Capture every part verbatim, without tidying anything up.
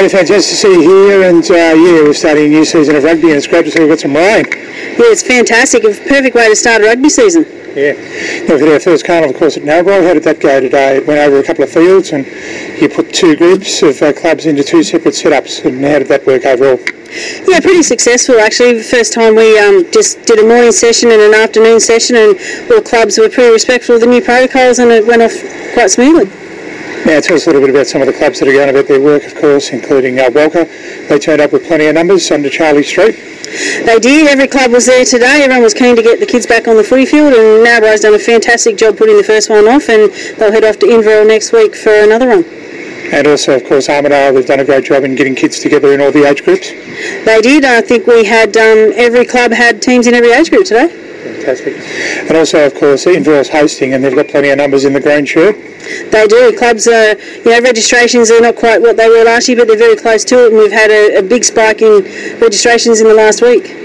As I just see here, and uh, yeah, we're starting a new season of rugby, and it's great to see we've got some rain. Yeah, it's fantastic. It's a perfect way to start a rugby season. Yeah. Now, we had our first carnival, of course, at Narrabri. How did that go today? It went over a couple of fields, and you put two groups of uh, clubs into two separate setups. And how did that work overall? Yeah, pretty successful actually. The first time we um, just did a morning session and an afternoon session, and all clubs were pretty respectful of the new protocols, and it went off quite smoothly. Now, tell us a little bit about some of the clubs that are going about their work, of course, including uh, Welker. They turned up with plenty of numbers under Charlie Street. They did. Every club was there today. Everyone was keen to get the kids back on the footy field, and Narrabri's done a fantastic job putting the first one off, and they'll head off to Inverell next week for another one. And also, of course, Armidale, they've done a great job in getting kids together in all the age groups. They did. I think we had, um, every club had teams in every age group today. Fantastic. And also, of course, Inverell's hosting, and they've got plenty of numbers in the green shirt. They do. Clubs are, you know, registrations are not quite what they were last year, but they're very close to it, and we've had a, a big spike in registrations in the last week.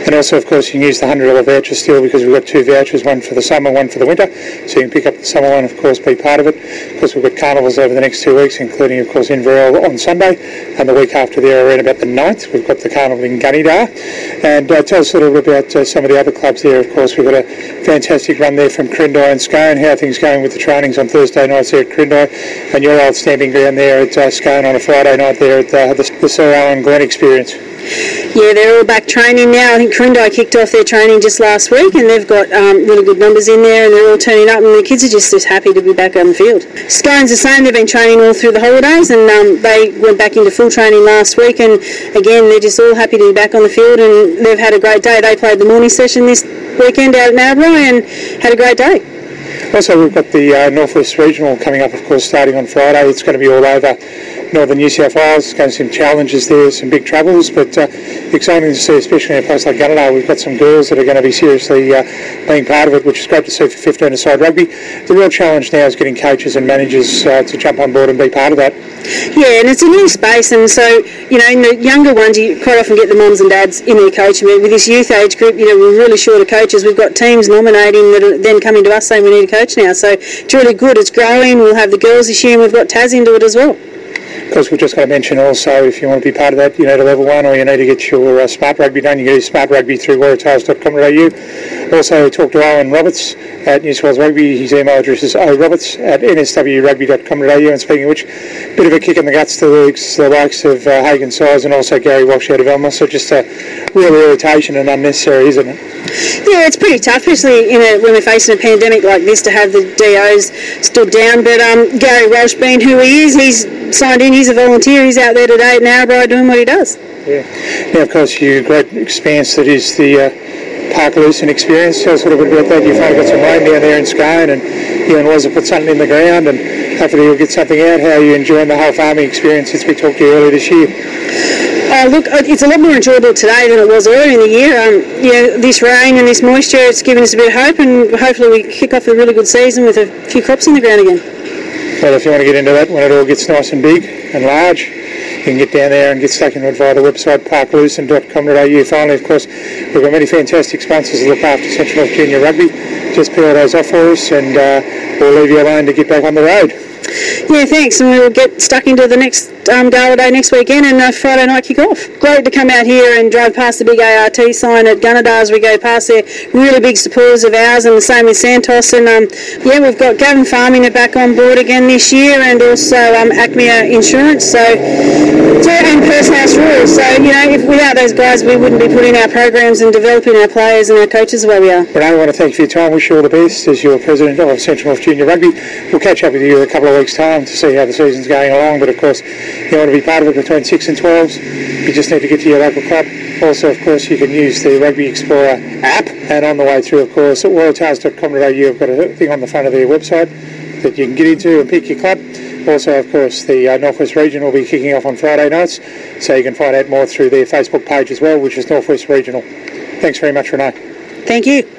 And also, of course, you can use the one hundred dollars voucher still, because we've got two vouchers, one for the summer, one for the winter. So you can pick up the summer one, of course, be part of it. Of course, we've got carnivals over the next two weeks, including, of course, Inverell on Sunday. And the week after there, around about the ninth, we've got the carnival in Gunnedah. And uh, tell us a little bit about uh, some of the other clubs there. Of course, we've got a fantastic run there from Crindoy and Scone. How are things going with the trainings on Thursday nights there at Crindoy? And your old stamping ground there at uh, Scone on a Friday night there at uh, the, the Sir Alan Glen Experience. Yeah, they're all back training now. I think Crindoy kicked off their training just last week, and they've got um, really good numbers in there, and they're all turning up, and the kids are just as happy to be back on the field. Scone's the same. They've been training all through the holidays, and um, they went back into full training last week, and again, they're just all happy to be back on the field, and they've had a great day. They played the morning session this weekend out at Narrabri and had a great day. Also, we've got the uh, North West Regional coming up, of course, starting on Friday. It's going to be all over northern New South Wales. There's going to be some challenges there, some big troubles, but uh, exciting to see, especially in a place like Gunnedah. We've got some girls that are going to be seriously uh, being part of it, which is great to see for fifteen-a-side rugby. The real challenge now is getting coaches and managers uh, to jump on board and be part of that. Yeah, and it's a new space, and so, you know, in the younger ones, you quite often get the mums and dads in their coaching. With this youth age group, you know, we're really short of coaches. We've got teams nominating that are then coming to us saying we need a coach now, so it's really good. It's growing. We'll have the girls this year, and we've got Taz into it as well. Of course, we've just got to mention also, if you want to be part of that, you need a level one, or you need to get your uh, smart rugby done. You can do smart rugby through waratahs dot com dot a u. Also, talk to Owen Roberts at New South Wales Rugby. His email address is o roberts at n s w rugby dot com dot a u. And speaking of which, a bit of a kick in the guts to the, the likes of uh, Hagen Sires and also Gary Walsh out of Elmhurst. So just a real irritation and unnecessary, isn't it? Yeah, it's pretty tough, especially in a, when we're facing a pandemic like this, to have the D Os stood down. But um, Gary Walsh, being who he is, he's signed in. He's a volunteer. He's out there today at Narrabri doing what he does. Yeah. Now, of course, your great expanse that is the uh, Park Lucerne Experience. Tell us a little bit about that. You've got some rain down there in Scone, and you and Waz have put something in the ground, and hopefully you'll get something out. How are you enjoying the whole farming experience since we talked to you earlier this year? Uh, look, it's a lot more enjoyable today than it was earlier in the year. Um, you know, this rain and this moisture, it's given us a bit of hope, and hopefully we kick off a really good season with a few crops in the ground again. Well, if you want to get into that when it all gets nice and big and large, you can get down there and get stuck into it via the website park lucerne dot com dot a u. Finally, of course, we've got many fantastic sponsors that look after Central North Junior Rugby. Just peel those off for us, and uh, we'll leave you alone to get back on the road. Yeah, thanks, and we'll get stuck into the next um, gala day next weekend, and uh, Friday night kick-off. Great to come out here and drive past the big A R T sign at Gunnedah as we go past there. Really big supporters of ours, and the same with Santos. And um, yeah, we've got Gavin Farming back on board again this year, and also um, Acme Insurance. So, and Perth House Rules. So, you know, if without those guys, we wouldn't be putting our programs and developing our players and our coaches the way we are. But I want to thank you for your time. Wish you all the best as your president of Central North Junior Rugby. We'll catch up with you in a couple of weeks' time to see how the season's going along, but of course you want to be part of it between six and twelves. You just need to get to your local club. Also, of course, you can use the Rugby Explorer app, and on the way through, of course, at world towers dot com dot a u have got a thing on the front of their website that you can get into and pick your club. Also, of course, the uh, North West Region will be kicking off on Friday nights, so you can find out more through their Facebook page as well, which is North West Regional. Thanks very much, Renee. Thank you.